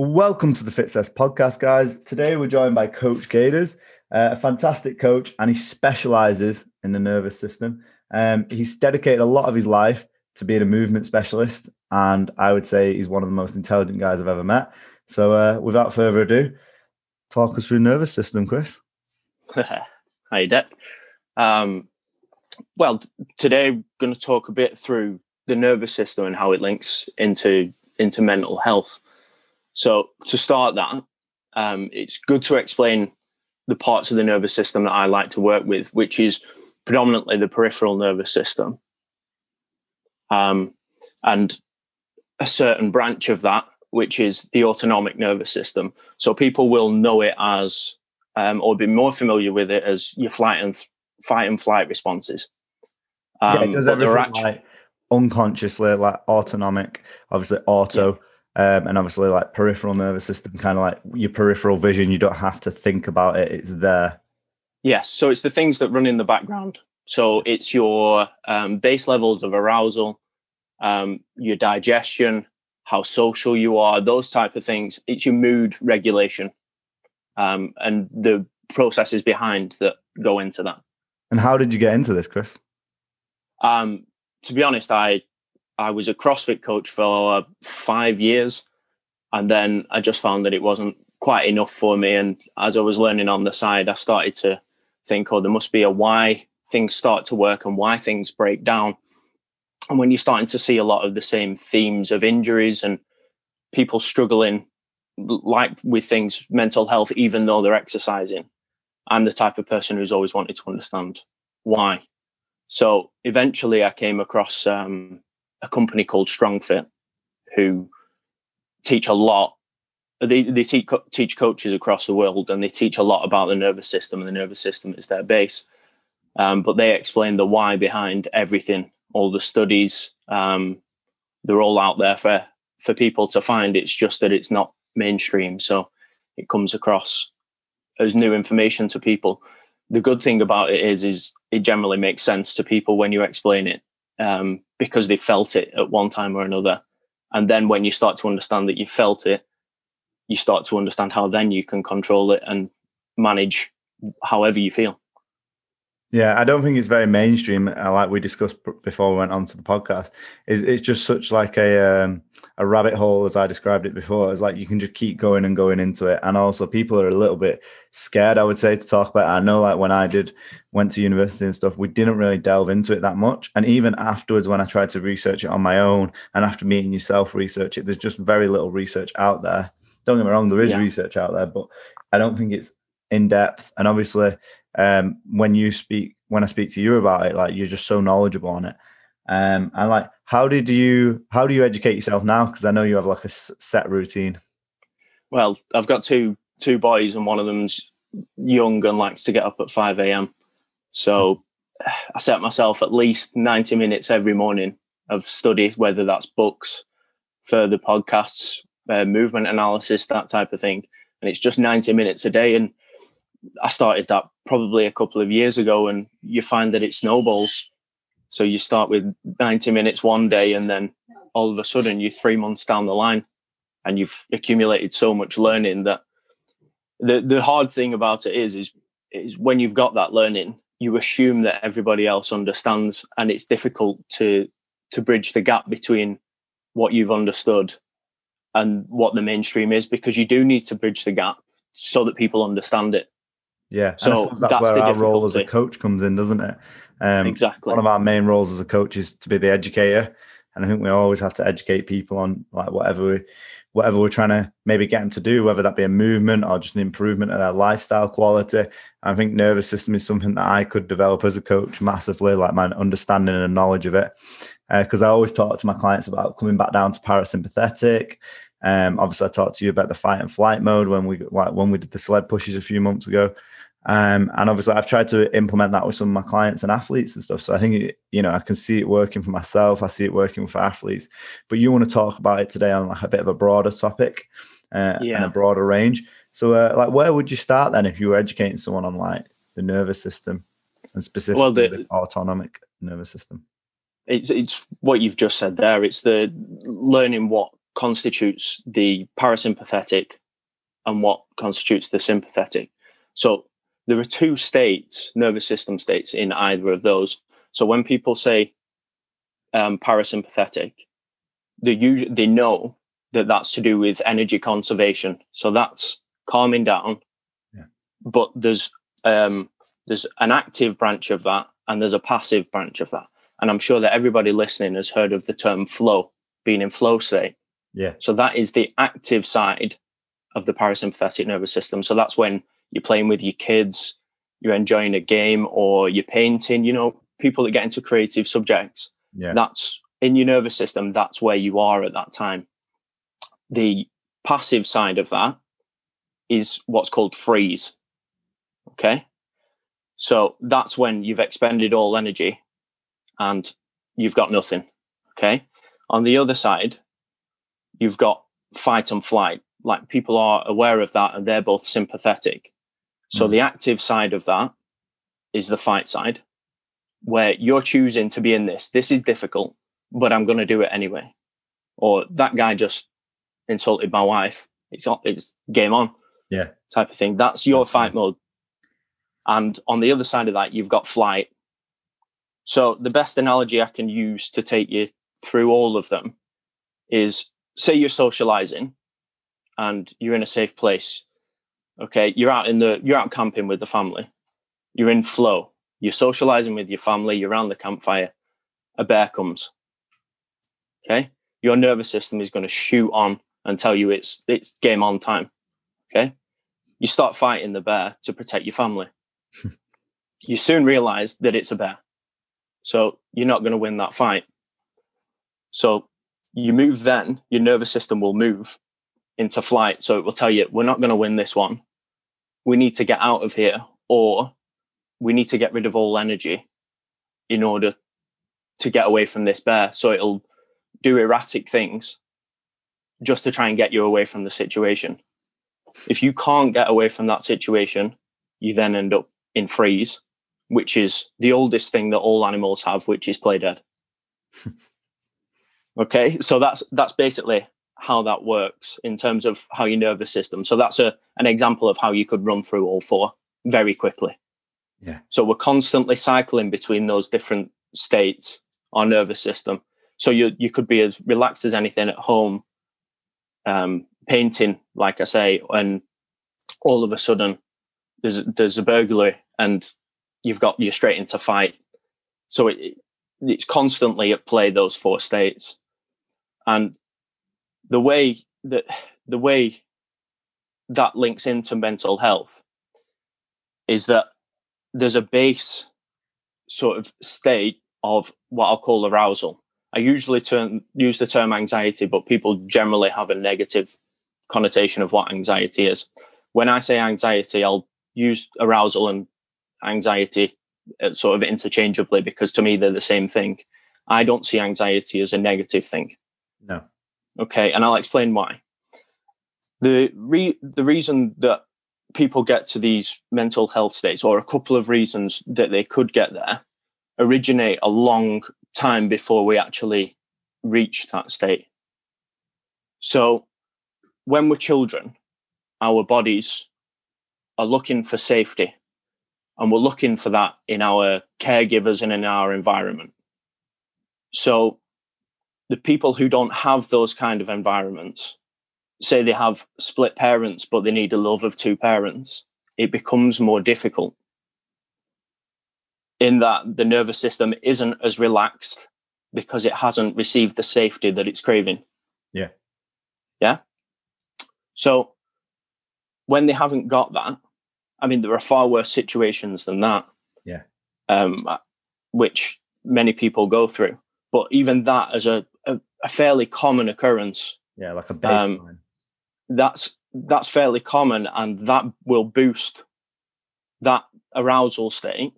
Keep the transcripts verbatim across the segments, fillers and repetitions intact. Welcome to the Fitcess podcast, guys. Today we're joined by Coach Gators, uh, a fantastic coach, and he specializes in the nervous system. Um, he's dedicated a lot of his life to being a movement specialist, and I would say he's one of the most intelligent guys I've ever met. So uh, without further ado, talk us through nervous system, Chris. Hi, Depp. Um, well, t- today I'm going to talk a bit through the nervous system and how it links into into mental health. So to start that, um, it's good to explain the parts of the nervous system that I like to work with, which is predominantly the peripheral nervous system. Um, and a certain branch of that, which is the autonomic nervous system. So people will know it as, um, or be more familiar with it as your flight and f- fight and flight responses. Um, yeah, because everything actually- like unconsciously, like autonomic, obviously auto, yeah. Um, and obviously like peripheral nervous system, kind of like your peripheral vision. You don't have to think about it. It's there. Yes. So it's the things that run in the background. So it's your um, base levels of arousal, um, your digestion, how social you are, those type of things. It's your mood regulation um, and the processes behind that go into that. And how did you get into this, Chris? Um, to be honest, I... I was a CrossFit coach for five years, and then I just found that it wasn't quite enough for me. And as I was learning on the side, I started to think, oh, there must be a why things start to work and why things break down. And when you're starting to see a lot of the same themes of injuries and people struggling, like with things, mental health, even though they're exercising, I'm the type of person who's always wanted to understand why. So eventually I came across... Um, a company called StrongFit, who teach a lot. They, they teach, teach coaches across the world, and they teach a lot about the nervous system, and the nervous system is their base. Um, but they explain the why behind everything, all the studies. Um, they're all out there for, for people to find. It's just that it's not mainstream. So it comes across as new information to people. The good thing about it is, is it generally makes sense to people when you explain it. Um, because they felt it at one time or another. And then when you start to understand that you felt it, you start to understand how then you can control it and manage however you feel. Yeah, I don't think it's very mainstream. Like we discussed before we went on to the podcast, is it's just such like a um, a rabbit hole, as I described it before. It's like you can just keep going and going into it. And also people are a little bit scared, I would say, to talk about it. I know like when I did, went to university and stuff, we didn't really delve into it that much. And even afterwards, when I tried to research it on my own and after meeting yourself, research it, there's just very little research out there. Don't get me wrong, there is yeah. research out there, but I don't think it's in depth. And obviously, um, when you speak, when I speak to you about it, like you're just so knowledgeable on it. Um, and like, how did you, how do you educate yourself now? Because I know you have like a set routine. Well, I've got two, two boys, and one of them's young and likes to get up at five a.m. So I set myself at least ninety minutes every morning of study, whether that's books, further podcasts, uh, movement analysis, that type of thing. And it's just ninety minutes a day. And I started that probably a couple of years ago, and you find that it snowballs. So you start with ninety minutes one day, and then all of a sudden you're three months down the line and you've accumulated so much learning that the, the hard thing about it is, is, is when you've got that learning, you assume that everybody else understands, and it's difficult to, to bridge the gap between what you've understood and what the mainstream is, because you do need to bridge the gap so that people understand it. Yeah. So that's, that's where our difficulty. Role as a coach comes in, doesn't it? Um, exactly. One of our main roles as a coach is to be the educator. And I think we always have to educate people on like whatever, we, whatever we're trying to maybe get them to do, whether that be a movement or just an improvement of their lifestyle quality. I think nervous system is something that I could develop as a coach massively, like my understanding and knowledge of it. Because uh, I always talk to my clients about coming back down to parasympathetic. Um, obviously, I talked to you about the fight and flight mode when we like, when we did the sled pushes a few months ago. Um, and obviously, I've tried to implement that with some of my clients and athletes and stuff. So I think, it, you know, I can see it working for myself. I see it working for athletes. But you want to talk about it today on like a bit of a broader topic uh, yeah. and a broader range. So uh, like, where would you start then if you were educating someone on like the nervous system and specifically well, the, the autonomic nervous system? It's, it's what you've just said there. It's the learning what constitutes the parasympathetic and what constitutes the sympathetic. So there are two states, nervous system states, in either of those. So when people say um, parasympathetic, they usually, they know that that's to do with energy conservation. So that's calming down. Yeah. But there's um, there's an active branch of that, and there's a passive branch of that. And I'm sure that everybody listening has heard of the term flow, being in flow state. Yeah. So that is the active side of the parasympathetic nervous system. So that's when you're playing with your kids, you're enjoying a game, or you're painting, you know, people that get into creative subjects. Yeah. That's in your nervous system. That's where you are at that time. The passive side of that is what's called freeze. Okay. So that's when you've expended all energy and you've got nothing. Okay. On the other side, you've got fight and flight. Like, people are aware of that, and they're both sympathetic. So mm. the active side of that is the fight side, where you're choosing to be in this. This is difficult, but I'm going to do it anyway. Or that guy just insulted my wife. It's not, it's game on. Yeah. Type of thing. That's your That's fight fun. mode. And on the other side of that, you've got flight. So the best analogy I can use to take you through all of them is, say you're socializing and you're in a safe place. Okay. You're out in the, you're out camping with the family. You're in flow. You're socializing with your family. You're around the campfire. A bear comes. Okay. Your nervous system is going to shoot on and tell you it's, it's game on time. Okay. You start fighting the bear to protect your family. You soon realize that it's a bear. So you're not going to win that fight. So you move then, your nervous system will move into flight. So it will tell you, we're not going to win this one. We need to get out of here, or we need to get rid of all energy in order to get away from this bear. So it'll do erratic things just to try and get you away from the situation. If you can't get away from that situation, you then end up in freeze, which is the oldest thing that all animals have, which is play dead. Okay, so that's that's basically how that works in terms of how your nervous system. So that's a an example of how you could run through all four very quickly. Yeah. So we're constantly cycling between those different states, our nervous system. So you you could be as relaxed as anything at home, um, painting, like I say, and all of a sudden there's there's a burglary and you've got you're straight into fight. So it it's constantly at play, those four states. And the way that the way that links into mental health is that there's a base sort of state of what I'll call arousal. I usually turn, use the term anxiety, but people generally have a negative connotation of what anxiety is. When I say anxiety, I'll use arousal and anxiety sort of interchangeably, because to me, they're the same thing. I don't see anxiety as a negative thing. No. Okay, and I'll explain why. The re- the reason that people get to these mental health states, or a couple of reasons that they could get there, originate a long time before we actually reach that state. So when we're children, our bodies are looking for safety, and we're looking for that in our caregivers and in our environment. So the people who don't have those kind of environments, say they have split parents, but they need a love of two parents, it becomes more difficult in that the nervous system isn't as relaxed because it hasn't received the safety that it's craving. Yeah. Yeah. So when they haven't got that, I mean, there are far worse situations than that. Yeah. Um, which many people go through. But even that as a, a, a fairly common occurrence. Yeah, like a baseline. Um, that's that's fairly common, and that will boost that arousal state,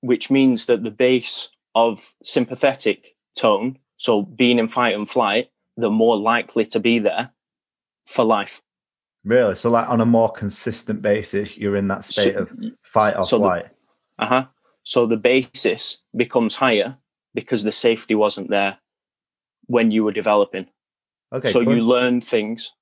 which means that the base of sympathetic tone, so being in fight and flight, they're more likely to be there for life. Really? So like on a more consistent basis, you're in that state so, of fight or so flight. Uh huh. So the basis becomes higher, because the safety wasn't there when you were developing. Okay. So going, you learn things.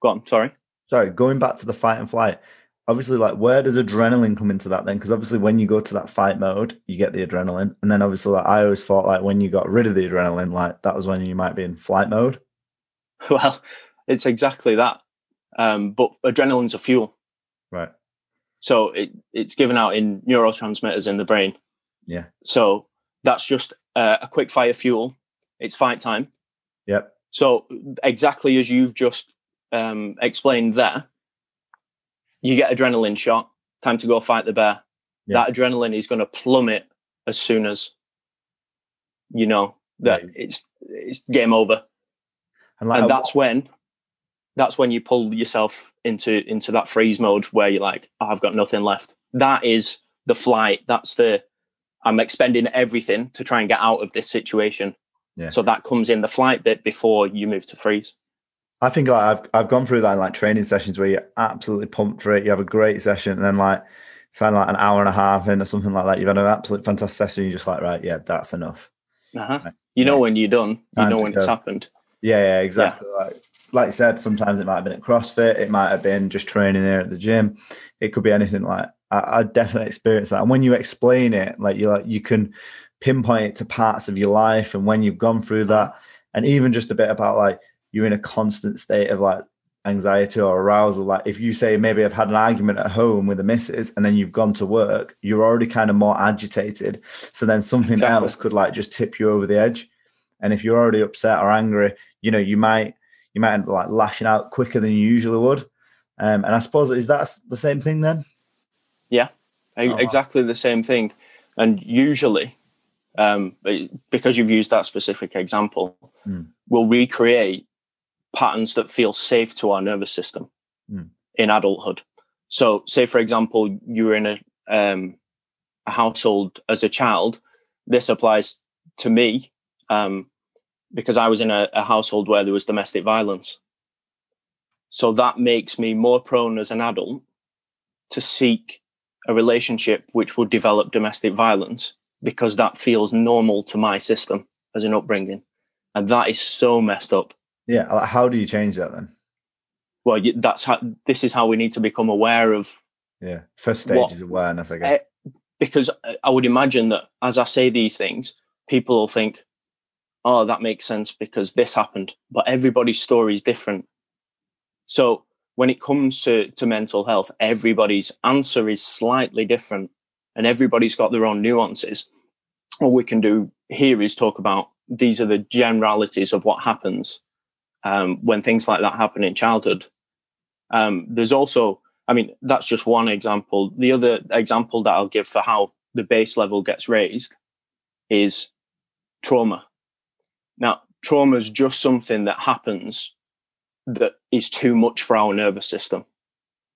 Go on. Sorry. Sorry. Going back to the fight and flight. Obviously, like, where does adrenaline come into that then? Because obviously when you go to that fight mode, you get the adrenaline. And then obviously, like, I always thought, like, when you got rid of the adrenaline, like, that was when you might be in flight mode. Well, it's exactly that. Um, but adrenaline's a fuel. Right. So it, it's given out in neurotransmitters in the brain. Yeah. So that's just uh, a quick fire fuel. It's fight time. Yep. So exactly as you've just um, explained there, you get adrenaline shot, time to go fight the bear. Yeah. That adrenaline is going to plummet as soon as, you know, that right. it's it's game over. And, like, and that's what? when that's when you pull yourself into into that freeze mode where you're like, oh, I've got nothing left. That is the flight. That's the, I'm expending everything to try and get out of this situation. Yeah. So that comes in the flight bit before you move to freeze. I think like, I've I've gone through that in, like, training sessions where you're absolutely pumped for it. You have a great session, and then like it's kind of like an hour and a half in or something like that. You've had an absolute fantastic session. You're just like, right, yeah, that's enough. Uh-huh. Like, you know yeah. when you're done. Time you know when go. It's happened. Yeah, yeah, exactly. Yeah. Like like you said, sometimes it might have been at CrossFit. It might have been just training there at the gym. It could be anything. Like I, I definitely experienced that. And when you explain it, like you like you can pinpoint it to parts of your life and when you've gone through that, and even just a bit about like. You're in a constant state of like anxiety or arousal. Like if you say, maybe I've had an argument at home with the missus and then you've gone to work, you're already kind of more agitated. So then something exactly. else could like just tip you over the edge. And if you're already upset or angry, you know, you might, you might end up like lashing out quicker than you usually would. Um, and I suppose, is that the same thing then? Yeah, oh, exactly wow. the same thing. And usually um, because you've used that specific example, mm. we'll recreate patterns that feel safe to our nervous system mm. in adulthood. So say, for example, you were in a, um, a household as a child. This applies to me um, because I was in a, a household where there was domestic violence. So that makes me more prone as an adult to seek a relationship which would develop domestic violence because that feels normal to my system as an upbringing. And that is so messed up. Yeah. Like, how do you change that then? Well, that's how, this is how we need to become aware of. Yeah. First stage what, is awareness, I guess. Uh, because I would imagine that as I say these things, people will think, oh, that makes sense because this happened, but everybody's story is different. So when it comes to, to mental health, everybody's answer is slightly different and everybody's got their own nuances. All we can do here is talk about, these are the generalities of what happens. Um, when things like that happen in childhood, um, there's also, I mean, that's just one example. The other example that I'll give for how the base level gets raised is trauma. Now, trauma is just something that happens that is too much for our nervous system.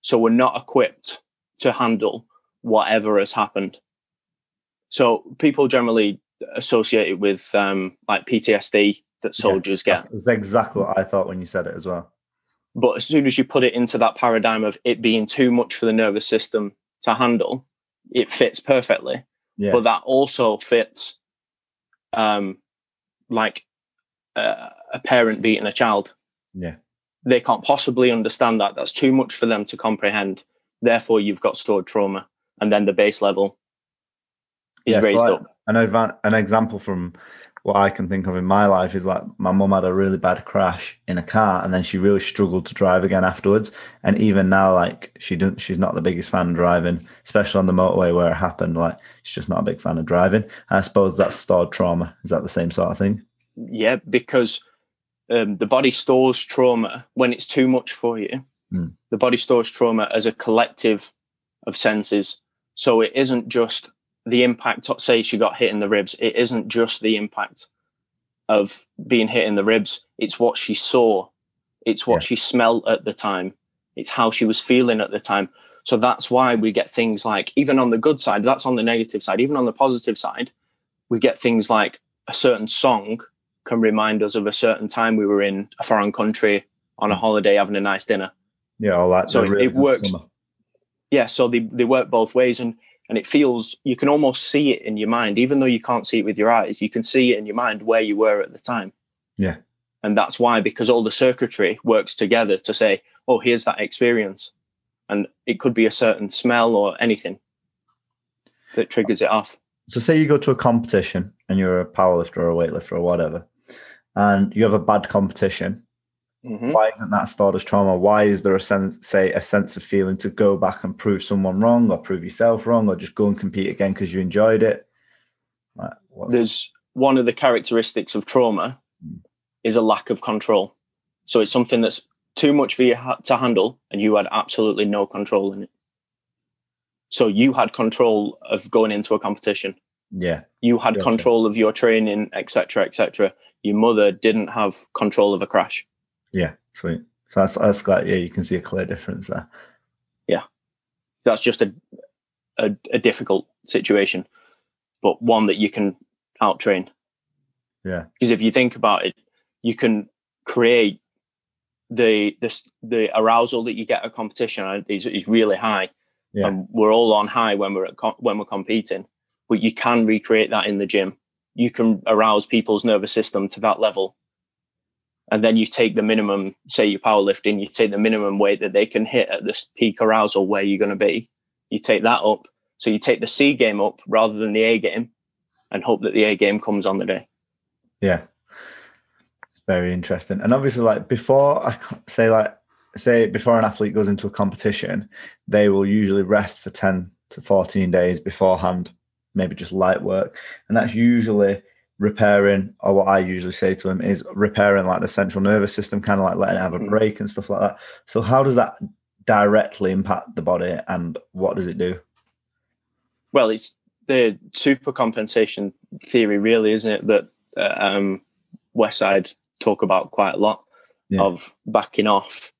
So we're not equipped to handle whatever has happened. So people generally associate it with um, like P T S D, that soldiers yeah, get. That's exactly what I thought when you said it as well. But as soon as you put it into that paradigm of it being too much for the nervous system to handle, it fits perfectly. Yeah. But that also fits um, like uh, a parent beating a child. Yeah. They can't possibly understand that. That's too much for them to comprehend. Therefore, you've got stored trauma. And then the base level is yeah, raised so I, up. An, advan- an example from... what I can think of in my life is like my mum had a really bad crash in a car and then she really struggled to drive again afterwards. And even now, like she don't, she's not the biggest fan of driving, especially on the motorway where it happened. Like she's just not a big fan of driving. And I suppose that's stored trauma. Is that the same sort of thing? Yeah, because um, the body stores trauma when it's too much for you. Mm. The body stores trauma as a collective of senses. So it isn't just the impact, say she got hit in the ribs, it isn't just the impact of being hit in the ribs. It's what she saw. It's what yeah. she smelled at the time. It's how she was feeling at the time. So that's why we get things like, even on the good side, that's on the negative side, even on the positive side, we get things like a certain song can remind us of a certain time we were in a foreign country on a holiday having a nice dinner. Yeah, all that. So really it works. Summer. Yeah, so they, they work both ways. And And it feels, you can almost see it in your mind, even though you can't see it with your eyes, you can see it in your mind where you were at the time. Yeah. And that's why, because all the circuitry works together to say, oh, here's that experience. And it could be a certain smell or anything that triggers it off. So say you go to a competition and you're a powerlifter or a weightlifter or whatever, and you have a bad competition. Mm-hmm. Why isn't that stored as trauma? Why is there a sense, say, a sense of feeling to go back and prove someone wrong or prove yourself wrong or just go and compete again because you enjoyed it? Like, There's one of the characteristics of trauma mm. is a lack of control. So it's something that's too much for you ha- to handle, and you had absolutely no control in it. So you had control of going into a competition. Yeah. You had gotcha. control of your training, et cetera, et cetera. Your mother didn't have control of a crash. Yeah, sweet. So that's that's like, yeah, you can see a clear difference there. Yeah. That's just a a, a difficult situation, but one that you can out-train. Yeah. Because if you think about it, you can create the the, the arousal that you get at competition is, is really high. Yeah. And we're all on high when we're at com- when we're competing, but you can recreate that in the gym. You can arouse people's nervous system to that level, and then you take the minimum. Say you're powerlifting, you take the minimum weight that they can hit at this peak arousal where you're going to be. You take that up, so you take the C game up rather than the A game, and hope that the A game comes on the day. Yeah, it's very interesting. And obviously, like before, I say like. Say before an athlete goes into a competition, they will usually rest for ten to fourteen days beforehand, maybe just light work. And that's usually repairing, or what I usually say to them is repairing like the central nervous system, kind of like letting it have a break and stuff like that. So how does that directly impact the body, and what does it do? Well, it's the supercompensation theory, really, isn't it, that uh, um, West Side talk about quite a lot, yeah. of backing off.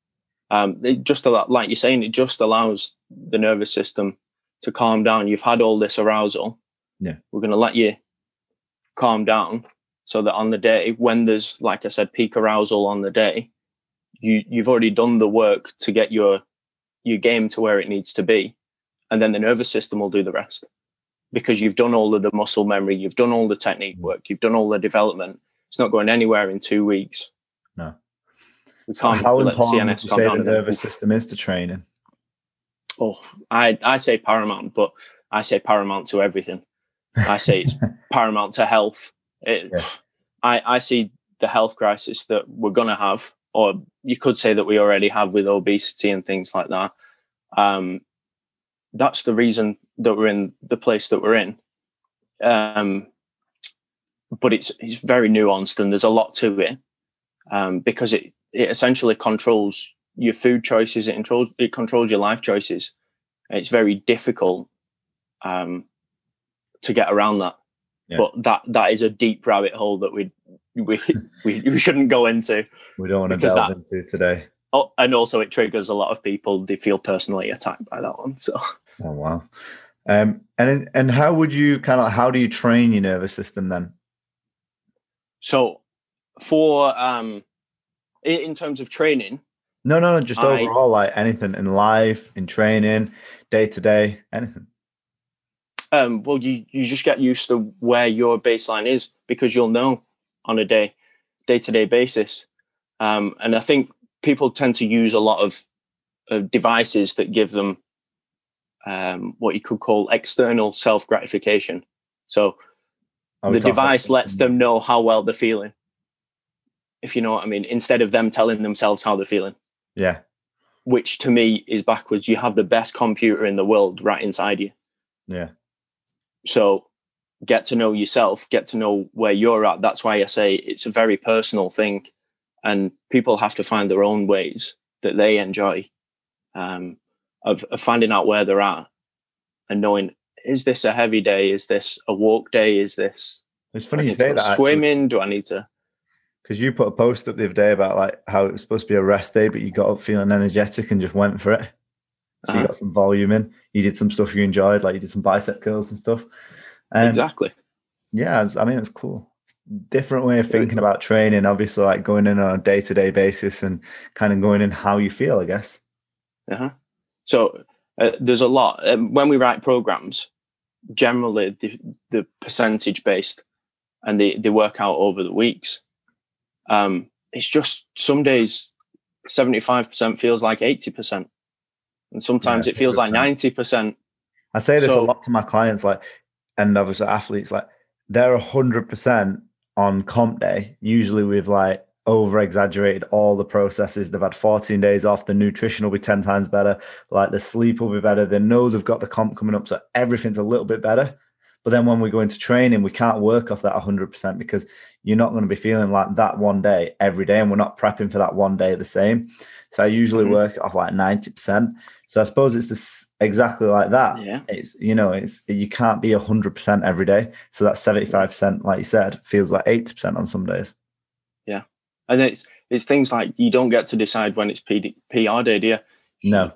Um, it just like you're saying, it just allows the nervous system to calm down. You've had all this arousal. Yeah, we're going to let you calm down so that on the day when there's, like I said, peak arousal on the day, you you've already done the work to get your your game to where it needs to be, and then the nervous system will do the rest because you've done all of the muscle memory, you've done all the technique work, you've done all the development. It's not going anywhere in two weeks. No. How important would you say the nervous system is to training? Oh, I, I say paramount, but I say paramount to everything. I say it's paramount to health. It, yeah. I, I see the health crisis that we're going to have, or you could say that we already have with obesity and things like that. Um, that's the reason that we're in the place that we're in. Um, but it's, it's very nuanced and there's a lot to it um, because it, It essentially controls your food choices. It controls it controls your life choices. It's very difficult um, to get around that. Yeah. But that that is a deep rabbit hole that we we we, we shouldn't go into. We don't want to delve that, into today. Oh, and also it triggers a lot of people. They feel personally attacked by that one. So. Oh wow! Um, and and how would you kind of how do you train your nervous system then? So for um. In terms of training? No, no, no, just I, overall, like anything in life, in training, day-to-day, anything. Um, well, you, you just get used to where your baseline is because you'll know on a day, day-to-day basis. Um, and I think people tend to use a lot of, of devices that give them um, what you could call external self-gratification. So the device lets them know how well they're feeling. If you know what I mean, instead of them telling themselves how they're feeling. Yeah. Which to me is backwards. You have the best computer in the world right inside you. Yeah. So get to know yourself, get to know where you're at. That's why I say it's a very personal thing and people have to find their own ways that they enjoy um, of, of finding out where they're at and knowing, is this a heavy day? Is this a walk day? Is this it's funny you say that swimming? Do I need to? Because you put a post up the other day about like how it was supposed to be a rest day, but you got up feeling energetic and just went for it. So uh-huh. You got some volume in. You did some stuff you enjoyed, like you did some bicep curls and stuff. Um, exactly. Yeah, I mean, it's cool. Different way of thinking about training, obviously, like going in on a day-to-day basis and kind of going in how you feel, I guess. Uh-huh. So uh, there's a lot. Um, when we write programs, generally the, the percentage-based and they, they work out over the weeks. Um, it's just some days seventy-five percent feels like eighty percent. And sometimes yeah, it feels like ninety percent. I say this so, a lot to my clients, like, and obviously athletes, like they're one hundred percent on comp day. Usually we've like over-exaggerated all the processes. They've had fourteen days off. The nutrition will be ten times better. Like the sleep will be better. They know they've got the comp coming up. So everything's a little bit better. But then when we go into training, we can't work off that one hundred percent because you're not going to be feeling like that one day every day. And we're not prepping for that one day the same. So I usually mm-hmm. work off like ninety percent. So I suppose it's this, exactly like that. Yeah. It's, you know, it's, you can't be one hundred percent every day. So that seventy-five percent, like you said, feels like eighty percent on some days. Yeah. And it's it's things like you don't get to decide when it's P D, P R day, do you? No.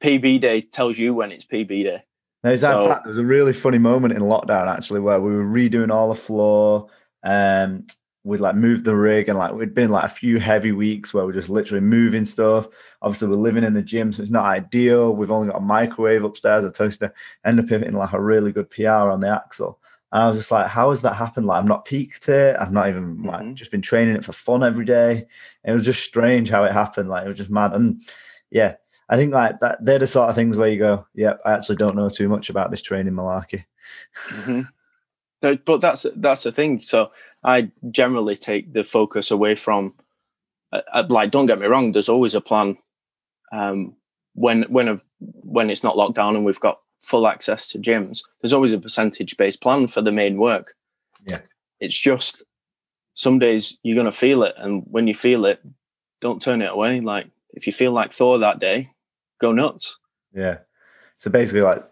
P B day tells you when it's P B day. No, exactly. So, fact, there was a really funny moment in lockdown, actually, where we were redoing all the floor. Um, we'd like moved the rig and like we'd been like a few heavy weeks where we're just literally moving stuff. Obviously, we're living in the gym, so it's not ideal. We've only got a microwave upstairs, a toaster, end up hitting like a really good P R on the axle. And I was just like, how has that happened? Like, I've not peaked it. I've not even like mm-hmm. just been training it for fun every day. It was just strange how it happened. Like, it was just mad. And yeah, I think like that they're the sort of things where you go, yep, I actually don't know too much about this training malarkey. Mm-hmm. No, but that's that's the thing. So I generally take the focus away from, uh, like, don't get me wrong, there's always a plan um, when when I've, when it's not locked down and we've got full access to gyms. There's always a percentage-based plan for the main work. Yeah, it's just some days you're gonna feel it, and when you feel it, don't turn it away. Like if you feel like Thor that day, go nuts. Yeah. So basically, like,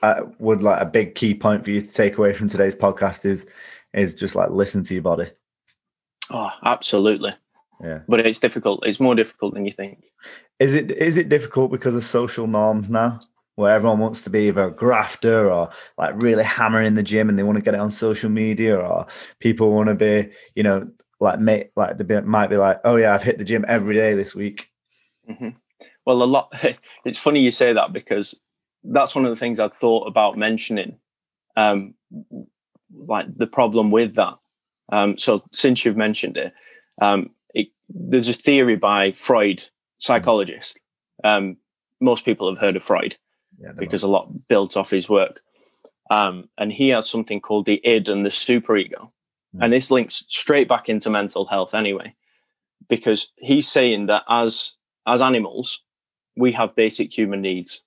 I would like a big key point for you to take away from today's podcast is is just like listen to your body. Oh, absolutely. Yeah. But it's difficult. It's more difficult than you think. Is it is it difficult because of social norms now where everyone wants to be either a grafter or like really hammering the gym and they want to get it on social media, or people want to be, you know, like mate, like they might be like, oh yeah, I've hit the gym every day this week. Mm-hmm. Well, a lot. It's funny you say that because that's one of the things I'd thought about mentioning, um, like the problem with that. Um, so since you've mentioned it, um, it, there's a theory by Freud, psychologist. Um, most people have heard of Freud yeah, because are. a lot built off his work. Um, and he has something called the id and the superego. Mm. And this links straight back into mental health anyway, because he's saying that as, as animals, we have basic human needs.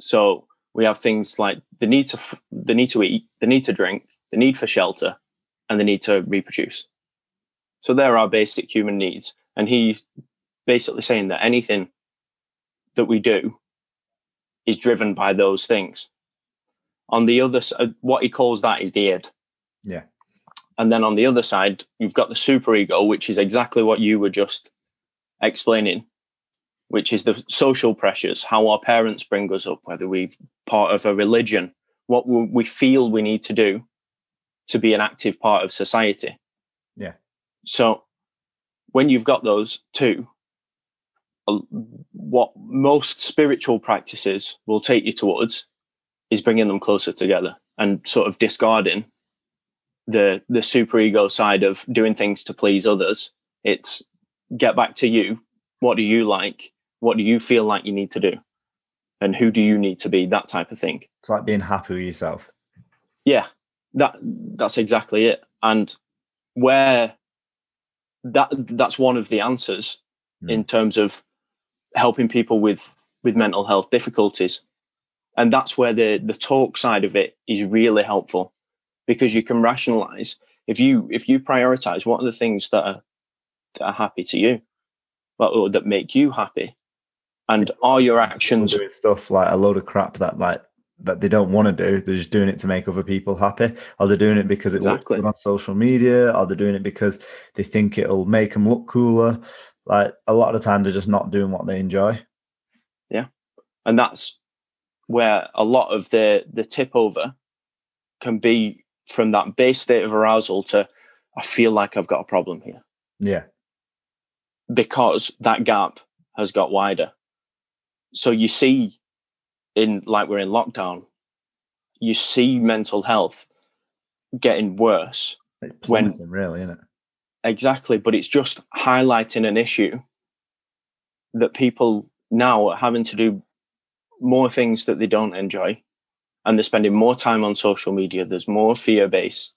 So we have things like the need to the need to eat, the need to drink, the need for shelter, and the need to reproduce. So there are basic human needs. And he's basically saying that anything that we do is driven by those things. On the other side, what he calls that is the id. Yeah. And then on the other side, you've got the superego, which is exactly what you were just explaining, which is the social pressures, how our parents bring us up, whether we're part of a religion, what we feel we need to do to be an active part of society. Yeah. So when you've got those two, what most spiritual practices will take you towards is bringing them closer together and sort of discarding the, the superego side of doing things to please others. It's get back to you. What do you like? What do you feel like you need to do? And who do you need to be? That type of thing. It's like being happy with yourself. Yeah, that that's exactly it. And where that that's one of the answers mm. in terms of helping people with, with mental health difficulties. And that's where the, the talk side of it is really helpful, because you can rationalize. If you if you prioritize what are the things that are, that are happy to you, or that make you happy, and are your actions doing stuff like a load of crap that like that they don't want to do, they're just doing it to make other people happy, or they're doing it because it exactly. looks good on social media, or they're doing it because they think it'll make them look cooler. Like a lot of the time they're just not doing what they enjoy. Yeah, and that's where a lot of the the tip over can be from that base state of arousal to I feel like I've got a problem here. Yeah. Because that gap has got wider. So you see, in like we're in lockdown, you see mental health getting worse. It's plummeting, when really, isn't it? Exactly. But it's just highlighting an issue that people now are having to do more things that they don't enjoy, and they're spending more time on social media. There's more fear-based,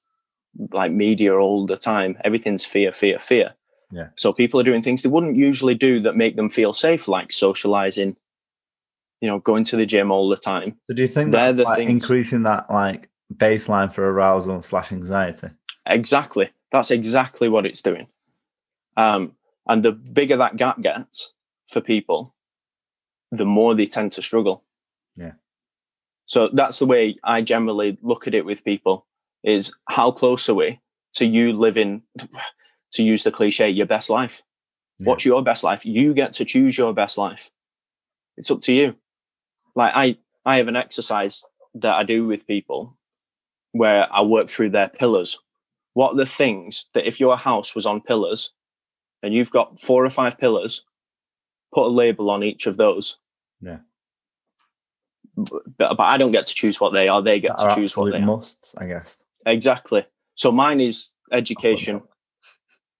like, media all the time. Everything's fear, fear, fear. Yeah. So people are doing things they wouldn't usually do that make them feel safe, like socializing, you know, going to the gym all the time. So do you think They're that's the like things... increasing that, like, baseline for arousal slash anxiety? Exactly. That's exactly what it's doing. Um, and the bigger that gap gets for people, the more they tend to struggle. Yeah. So that's the way I generally look at it with people, is how close are we to you living, to use the cliche, your best life? Yeah. What's your best life? You get to choose your best life. It's up to you. Like, I, I have an exercise that I do with people where I work through their pillars. What are the things that if your house was on pillars and you've got four or five pillars, put a label on each of those. Yeah. But, but I don't get to choose what they are. They get to choose what they musts, are. I guess. Exactly. So mine is education,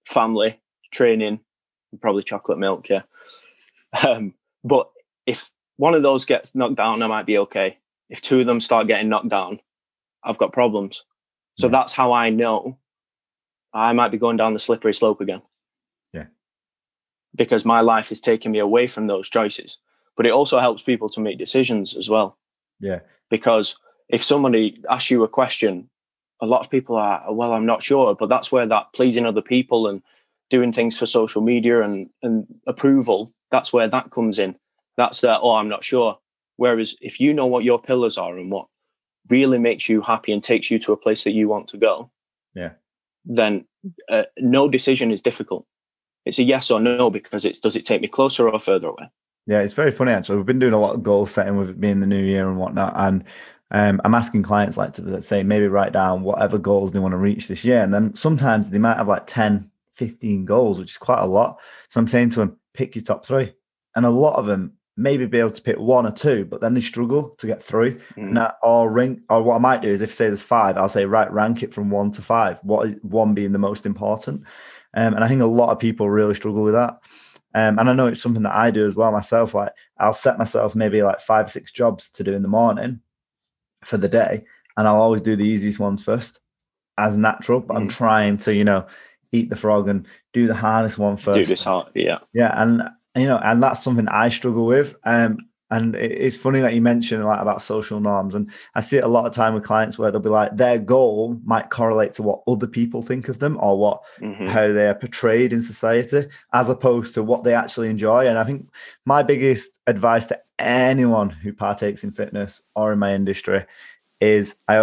family, training, and probably chocolate milk. Yeah. Um, but if one of those gets knocked down, I might be okay. If two of them start getting knocked down, I've got problems. So yeah. That's how I know I might be going down the slippery slope again. Yeah. Because my life is taking me away from those choices. But it also helps people to make decisions as well. Yeah. Because if somebody asks you a question, a lot of people are, well, I'm not sure, but that's where that pleasing other people and doing things for social media and, and approval, that's where that comes in. That's that, oh, I'm not sure. Whereas if you know what your pillars are and what really makes you happy and takes you to a place that you want to go, yeah, then uh, no decision is difficult. It's a yes or no, because it's, does it take me closer or further away? Yeah, it's very funny, actually. We've been doing a lot of goal setting with it being the new year and whatnot. And um, I'm asking clients, like, to, let's say, maybe write down whatever goals they want to reach this year. And then sometimes they might have like ten, fifteen goals, which is quite a lot. So I'm saying to them, pick your top three. And a lot of them maybe be able to pick one or two, but then they struggle to get through. Mm. And that, or, rank, or what I might do is if, say, there's five, I'll say, right, rank it from one to five, what is one being the most important. Um, and I think a lot of people really struggle with that. Um, and I know it's something that I do as well myself. Like, I'll set myself maybe like five, six jobs to do in the morning for the day. And I'll always do the easiest ones first as natural. But mm. I'm trying to, you know, eat the frog and do the hardest one first. Do this hard, yeah. Yeah. And, you know, and that's something I struggle with. Um, and it's funny that you mentioned like about social norms. And I see it a lot of time with clients where they'll be like, their goal might correlate to what other people think of them or what mm-hmm. how they are portrayed in society, as opposed to what they actually enjoy. And I think my biggest advice to anyone who partakes in fitness or in my industry is I,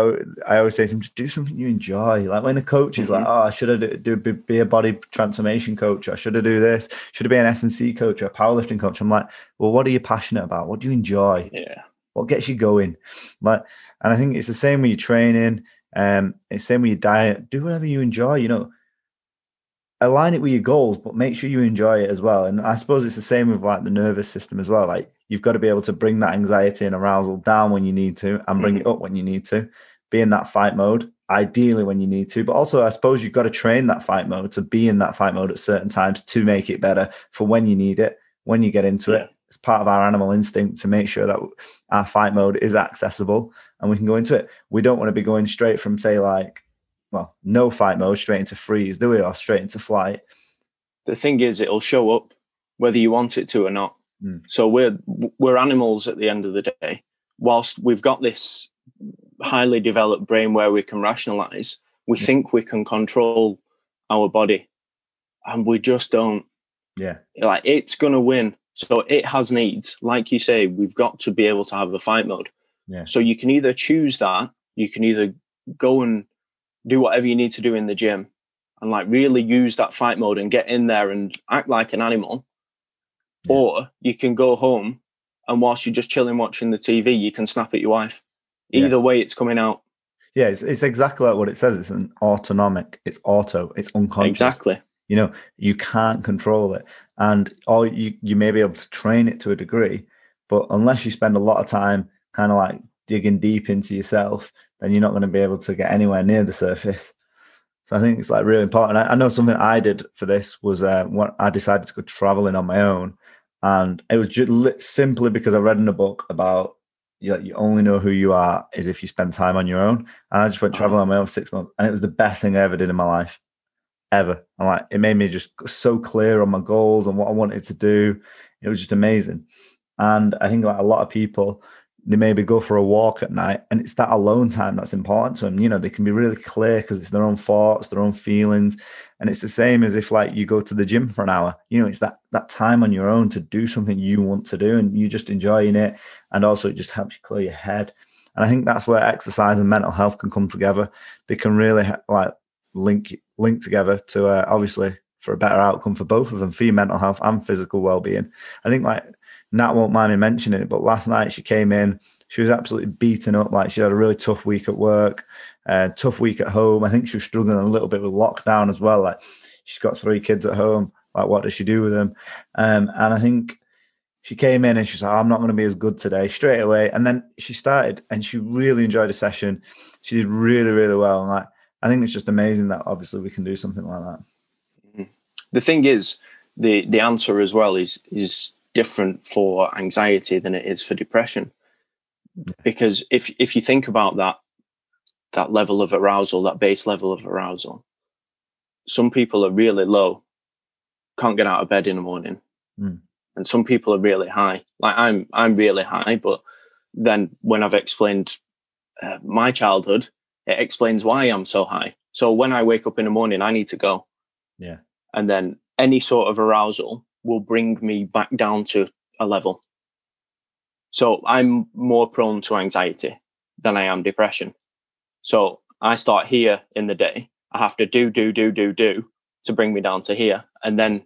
I always say to them, just do something you enjoy. Like when the coach is mm-hmm. like, oh, should I do, do, be a body transformation coach? Or should I do this? Should I be an S and C coach or a powerlifting coach? I'm like, well, what are you passionate about? What do you enjoy? Yeah. What gets you going? Like, and I think it's the same with your training. Um, it's the same with your diet. Do whatever you enjoy, you know, align it with your goals, but make sure you enjoy it as well. And I suppose it's the same with like the nervous system as well. Like, you've got to be able to bring that anxiety and arousal down when you need to and bring mm-hmm. it up when you need to. Be in that fight mode, ideally when you need to. But also, I suppose you've got to train that fight mode to be in that fight mode at certain times to make it better for when you need it, when you get into yeah. it. It's part of our animal instinct to make sure that our fight mode is accessible and we can go into it. We don't want to be going straight from, say, like, well, no fight mode straight into freeze, do we? Or straight into flight. The thing is, it'll show up whether you want it to or not. So we're we're animals at the end of the day. Whilst we've got this highly developed brain where we can rationalize, we yeah. think we can control our body, and we just don't. Yeah, like, it's gonna win. So it has needs. Like you say, we've got to be able to have the fight mode. Yeah. So you can either choose that. You can either go and do whatever you need to do in the gym, and like really use that fight mode and get in there and act like an animal. Yeah. Or you can go home and whilst you're just chilling, watching the T V, you can snap at your wife. Either yeah. way, it's coming out. Yeah, it's, it's exactly like what it says. It's an autonomic, it's auto, it's unconscious. Exactly. You know, you can't control it. And or you, you may be able to train it to a degree, but unless you spend a lot of time kind of like digging deep into yourself, then you're not going to be able to get anywhere near the surface. So I think it's like really important. I, I know something I did for this was uh, when I decided to go traveling on my own. And it was just simply because I read in a book about you, like, you only know who you are is if you spend time on your own. And I just went traveling on my own for six months. And it was the best thing I ever did in my life, ever. And like, it made me just so clear on my goals and what I wanted to do. It was just amazing. And I think like a lot of people, they maybe go for a walk at night, and it's that alone time that's important to them. You know, they can be really clear because it's their own thoughts, their own feelings. And it's the same as if like you go to the gym for an hour, you know, it's that, that time on your own to do something you want to do and you're just enjoying it. And also it just helps you clear your head. And I think that's where exercise and mental health can come together. They can really like link, link together to uh, obviously for a better outcome for both of them, for your mental health and physical well-being. I think like, Nat won't mind me mentioning it, but last night she came in, she was absolutely beaten up. Like she had a really tough week at work, uh, tough week at home. I think she was struggling a little bit with lockdown as well. Like she's got three kids at home. Like what does she do with them? Um, and I think she came in and she's like, oh, I'm not going to be as good today straight away. And then she started and she really enjoyed the session. She did really, really well. And like, I think it's just amazing that obviously we can do something like that. The thing is, the, the answer as well is, is, different for anxiety than it is for depression, because if if you think about that that level of arousal, that base level of arousal, some people are really low, can't get out of bed in the morning, mm. and some people are really high. Like I'm I'm really high, but then when I've explained uh, my childhood, it explains why I'm so high. So when I wake up in the morning, I need to go, yeah, and then any sort of arousal will bring me back down to a level. So I'm more prone to anxiety than I am depression. So I start here in the day. I have to do, do, do, do, do to bring me down to here. And then,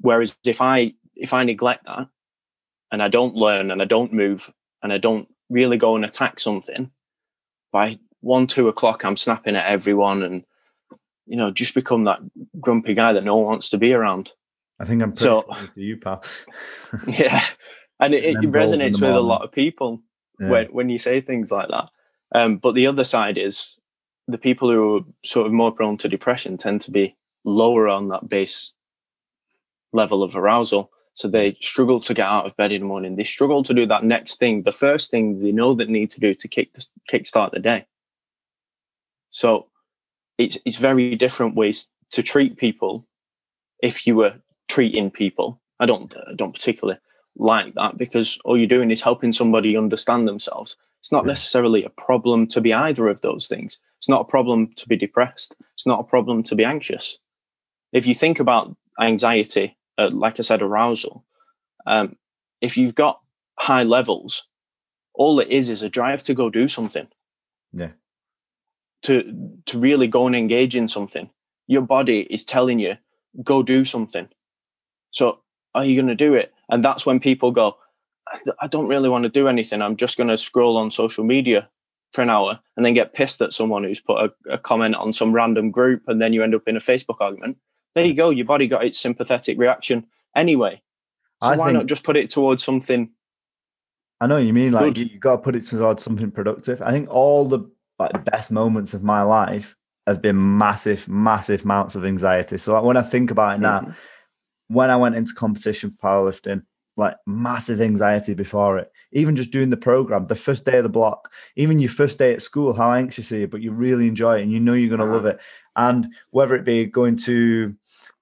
whereas if I, if I neglect that and I don't learn and I don't move and I don't really go and attack something, by one, two o'clock, I'm snapping at everyone and, you know, just become that grumpy guy that no one wants to be around. I think I'm pretty so, similar to you, pal. Yeah. And it, it resonates with a lot of people yeah. when, when you say things like that. Um, but the other side is the people who are sort of more prone to depression tend to be lower on that base level of arousal. So they struggle to get out of bed in the morning. They struggle to do that next thing, the first thing they know that need to do to kick the, kickstart the day. So it's, it's very different ways to treat people if you were treating people. I don't I don't particularly like that, because all you're doing is helping somebody understand themselves. It's not yeah. necessarily a problem to be either of those things. It's not a problem to be depressed. It's not a problem to be anxious. If you think about anxiety, uh, like I said, arousal, um, if you've got high levels, all it is is a drive to go do something. Yeah. To, to really go and engage in something. Your body is telling you, go do something. So are you going to do it? And that's when people go, I don't really want to do anything. I'm just going to scroll on social media for an hour and then get pissed at someone who's put a, a comment on some random group. And then you end up in a Facebook argument. There you go. Your body got its sympathetic reaction anyway. So I why think, not just put it towards something? I know what you mean. Like you've got to put it towards something productive. I think all the like, best moments of my life have been massive, massive amounts of anxiety. So like, when I think about it now, mm-hmm. when I went into competition for powerlifting, like massive anxiety before it, even just doing the program, the first day of the block, even your first day at school, how anxious are you, but you really enjoy it and you know you're going to love it. And whether it be going to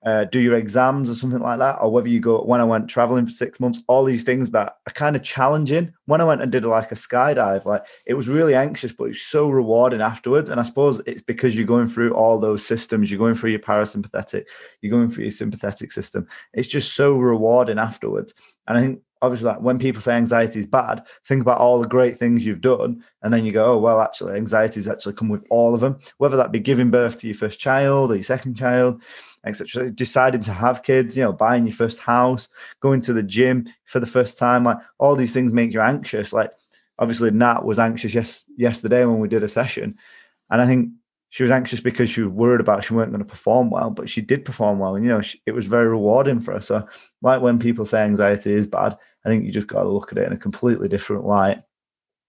uh, do your exams or something like that, or whether you go, when I went traveling for six months, all these things that are kind of challenging. When I went and did like a skydive, like it was really anxious, but it's so rewarding afterwards. And I suppose it's because you're going through all those systems, you're going through your parasympathetic, you're going through your sympathetic system. It's just so rewarding afterwards. And I think obviously like when people say anxiety is bad, think about all the great things you've done. And then you go, oh, well, actually anxiety's actually come with all of them, whether that be giving birth to your first child or your second child, et cetera. Deciding to have kids, you know, buying your first house, going to the gym for the first time, like all these things make you anxious. Like obviously Nat was anxious yes, yesterday when we did a session. And I think she was anxious because she was worried about she weren't going to perform well, but she did perform well. And, you know, she, it was very rewarding for her. So like when people say anxiety is bad, I think you just got to look at it in a completely different light.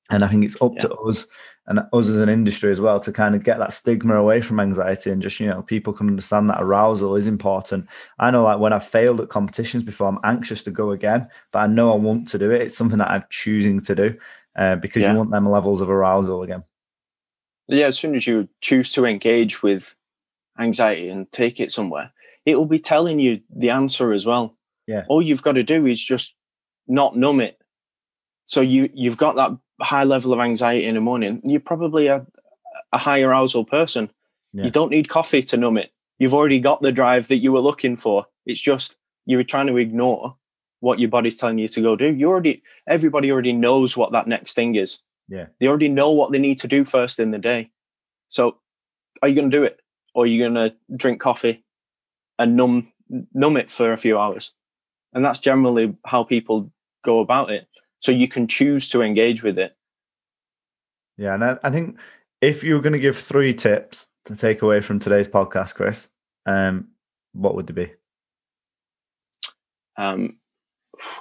And I think it's up yeah. to us and us as an industry as well, to kind of get that stigma away from anxiety, and just, you know, people can understand that arousal is important. I know, like, when I've failed at competitions before, I'm anxious to go again, but I know I want to do it. It's something that I'm choosing to do, uh, because yeah. you want them levels of arousal again. Yeah, as soon as you choose to engage with anxiety and take it somewhere, it will be telling you the answer as well. Yeah. All you've got to do is just not numb it. So you, you've got that high level of anxiety in the morning. You're probably a, a high arousal person. Yeah. You don't need coffee to numb it. You've already got the drive that you were looking for. It's just you were trying to ignore what your body's telling you to go do. You already, everybody already knows what that next thing is. Yeah. They already know what they need to do first in the day. So are you going to do it? Or are you going to drink coffee and numb numb it for a few hours? And that's generally how people go about it. So you can choose to engage with it. Yeah. And I, I think if you were going to give three tips to take away from today's podcast, Chris, um, what would they be? Um,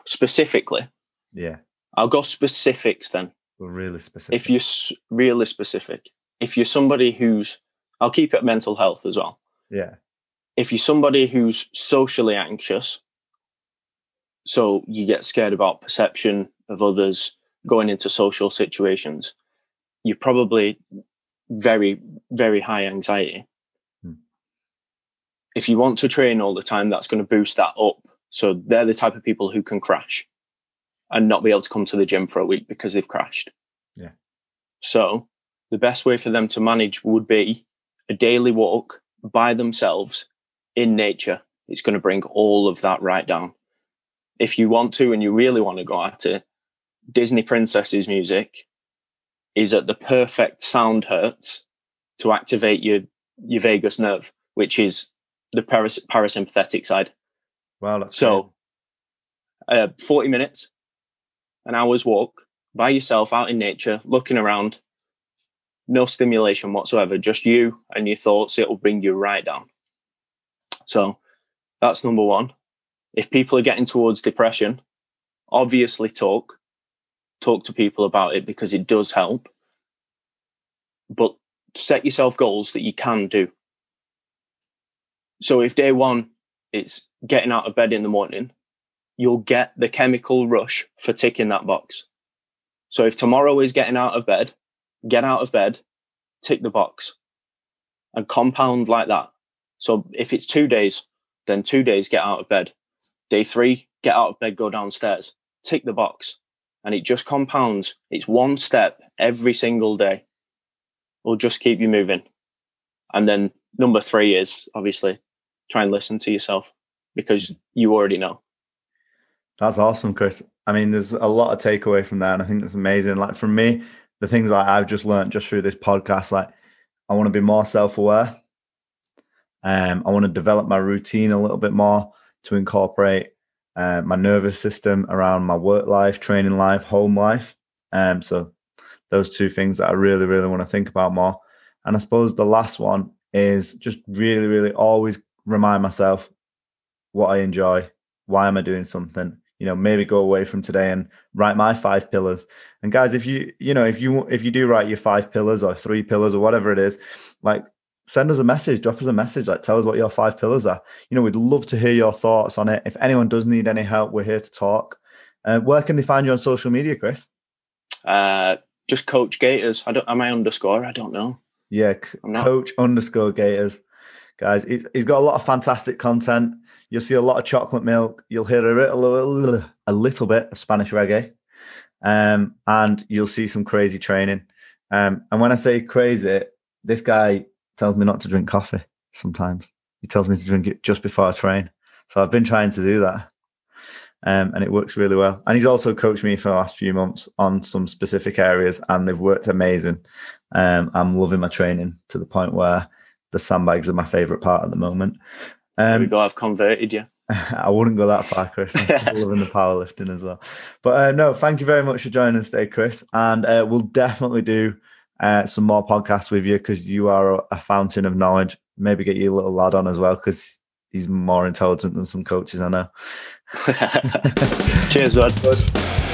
specifically? Yeah. I'll go specifics then. We're really specific. If you're really specific, if you're somebody who's, I'll keep it mental health as well. Yeah. If you're somebody who's socially anxious, so you get scared about perception of others, going into social situations, you're probably very, very high anxiety. Hmm. If you want to train all the time, that's going to boost that up. So they're the type of people who can crash and not be able to come to the gym for a week because they've crashed. Yeah. So the best way for them to manage would be a daily walk by themselves in nature. It's going to bring all of that right down. If you want to and you really want to go at it, Disney Princesses music is at the perfect sound hertz to activate your, your vagus nerve, which is the paras- parasympathetic side. Wow. That's so uh, forty minutes, an hour's walk by yourself out in nature, looking around, no stimulation whatsoever, just you and your thoughts. It will bring you right down. So that's number one. If people are getting towards depression, obviously talk, talk to people about it because it does help. But set yourself goals that you can do. So if day one, it's getting out of bed in the morning, you'll get the chemical rush for ticking that box. So if tomorrow is getting out of bed, get out of bed, tick the box and compound like that. So if it's two days, then two days, get out of bed. Day three, get out of bed, go downstairs, tick the box. And it just compounds. It's one step every single day. It'll just keep you moving. And then number three is obviously try and listen to yourself because you already know. That's awesome, Chris. I mean, there's a lot of takeaway from that. And I think that's amazing. Like for me, the things like I've just learned just through this podcast, like I want to be more self-aware. Um, I want to develop my routine a little bit more to incorporate uh, my nervous system around my work life, training life, home life. Um, so those two things that I really, really want to think about more. And I suppose the last one is just really, really always remind myself what I enjoy. Why am I doing something? You know, maybe go away from today and write my five pillars. And guys, if you, you know, if you, if you do write your five pillars or three pillars or whatever it is, like, send us a message, drop us a message, like tell us what your five pillars are. You know, we'd love to hear your thoughts on it. If anyone does need any help, we're here to talk. Uh, where can they find you on social media, Chris? Uh, just Coach Gators. I don't, am I underscore? I don't know. Yeah, Coach underscore Gators. Guys, he's, he's got a lot of fantastic content. You'll see a lot of chocolate milk. You'll hear a little, a little bit of Spanish reggae. Um, and you'll see some crazy training. Um, and when I say crazy, this guy tells me not to drink coffee sometimes. He tells me to drink it just before I train. So I've been trying to do that. Um, and it works really well. And he's also coached me for the last few months on some specific areas, and they've worked amazing. Um, I'm loving my training to the point where the sandbags are my favorite part at the moment. Um, there we go. I've converted you. I wouldn't go that far, Chris. I'm still loving the powerlifting as well. But uh, no, thank you very much for joining us today, Chris. And uh, we'll definitely do Uh, some more podcasts with you because you are a, a fountain of knowledge. Maybe get your little lad on as well because he's more intelligent than some coaches I know. Cheers, bud.